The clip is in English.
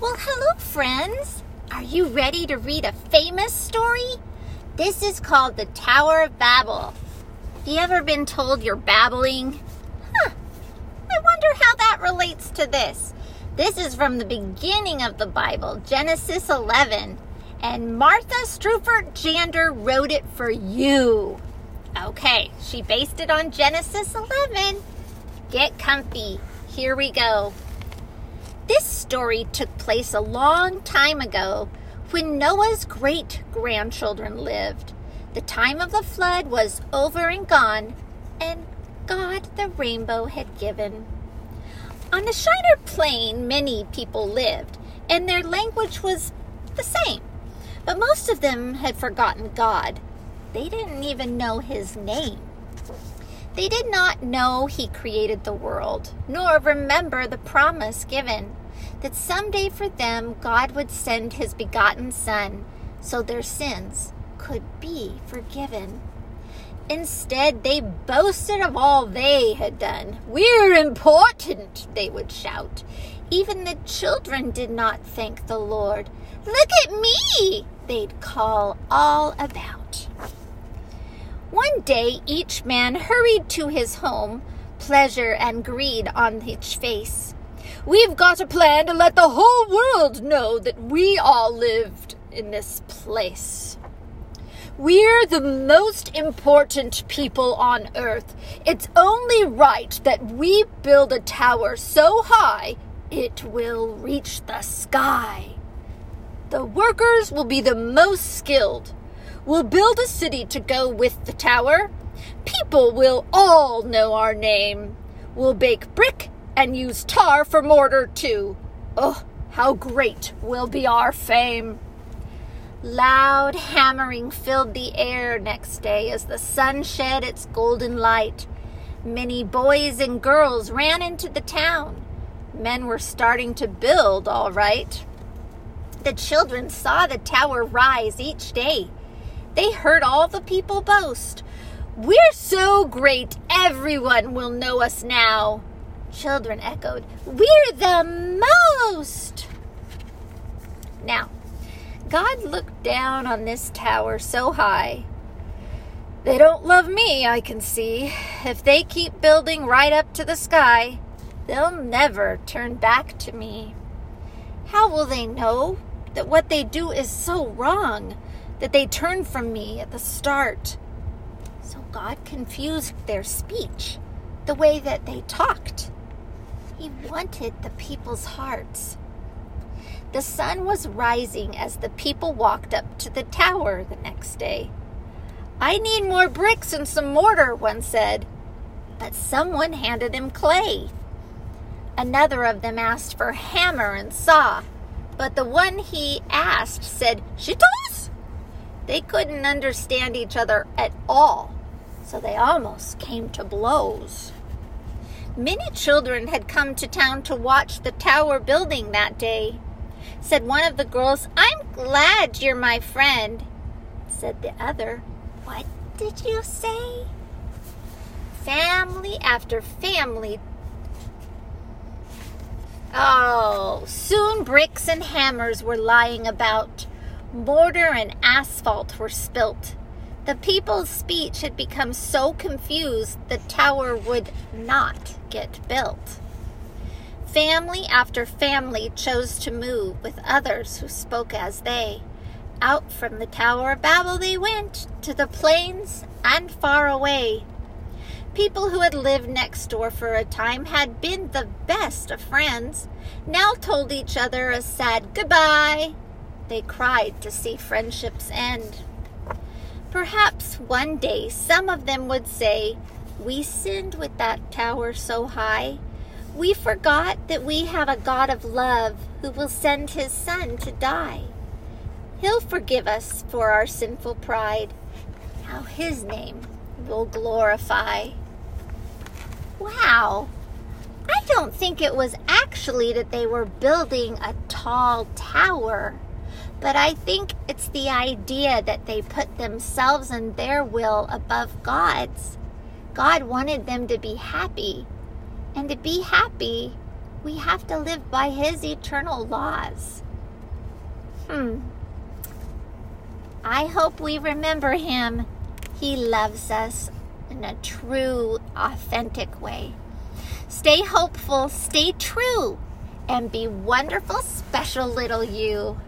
Well, hello, friends. Are you ready to read a famous story? This is called the Tower of Babel. Have you ever been told you're babbling? I wonder how that relates to this. This is from the beginning of the Bible, Genesis 11. And Martha Streufert Jander wrote it for you. Okay, she based it on Genesis 11. Get comfy. Here we go. This story took place a long time ago when Noah's great-grandchildren lived. The time of the flood was over and gone, and God the rainbow had given. On the Shinar plain, many people lived, and their language was the same. But most of them had forgotten God. They didn't even know his name. They did not know he created the world, nor remember the promise given that someday for them God would send his begotten Son so their sins could be forgiven. Instead, they boasted of all they had done. "We're important," they would shout. Even the children did not thank the Lord. "Look at me," they'd call all about. One day, each man hurried to his home, pleasure and greed on his face. "We've got a plan to let the whole world know that we all lived in this place. We're the most important people on earth. It's only right that we build a tower so high it will reach the sky. The workers will be the most skilled. We'll build a city to go with the tower. People will all know our name. We'll bake brick and use tar for mortar too. Oh, how great will be our fame." Loud hammering filled the air next day as the sun shed its golden light. Many boys and girls ran into the town. Men were starting to build, all right. The children saw the tower rise each day. They heard all the people boast. "We're so great, everyone will know us now." Children echoed, "We're the most." Now, God looked down on this tower so high. "They don't love me, I can see. If they keep building right up to the sky, they'll never turn back to me. How will they know that what they do is so wrong, that they turned from me at the start?" So God confused their speech, the way that they talked. He wanted the people's hearts. The sun was rising as the people walked up to the tower the next day. "I need more bricks and some mortar," one said, but someone handed him clay. Another of them asked for hammer and saw, but the one he asked said, "Shitos." They couldn't understand each other at all, so they almost came to blows. Many children had come to town to watch the tower building that day. Said one of the girls, "I'm glad you're my friend." Said the other, "What did you say?" Family after family. Oh, soon bricks and hammers were lying about. Mortar and asphalt were spilt. The people's speech had become so confused the tower would not get built. Family after family chose to move with others who spoke as they. Out from the Tower of Babel they went, to the plains and far away. People who had lived next door for a time had been the best of friends, now told each other a sad goodbye. They cried to see friendships end. Perhaps one day some of them would say, "We sinned with that tower so high. We forgot that we have a God of love who will send his Son to die. He'll forgive us for our sinful pride. How his name will glorify." Wow! I don't think it was actually that they were building a tall tower, but I think it's the idea that they put themselves and their will above God's. God wanted them to be happy, and to be happy, We have to live by his eternal laws. I hope we remember him. He loves us in a true, authentic way. Stay hopeful, stay true, and be wonderful, special little you.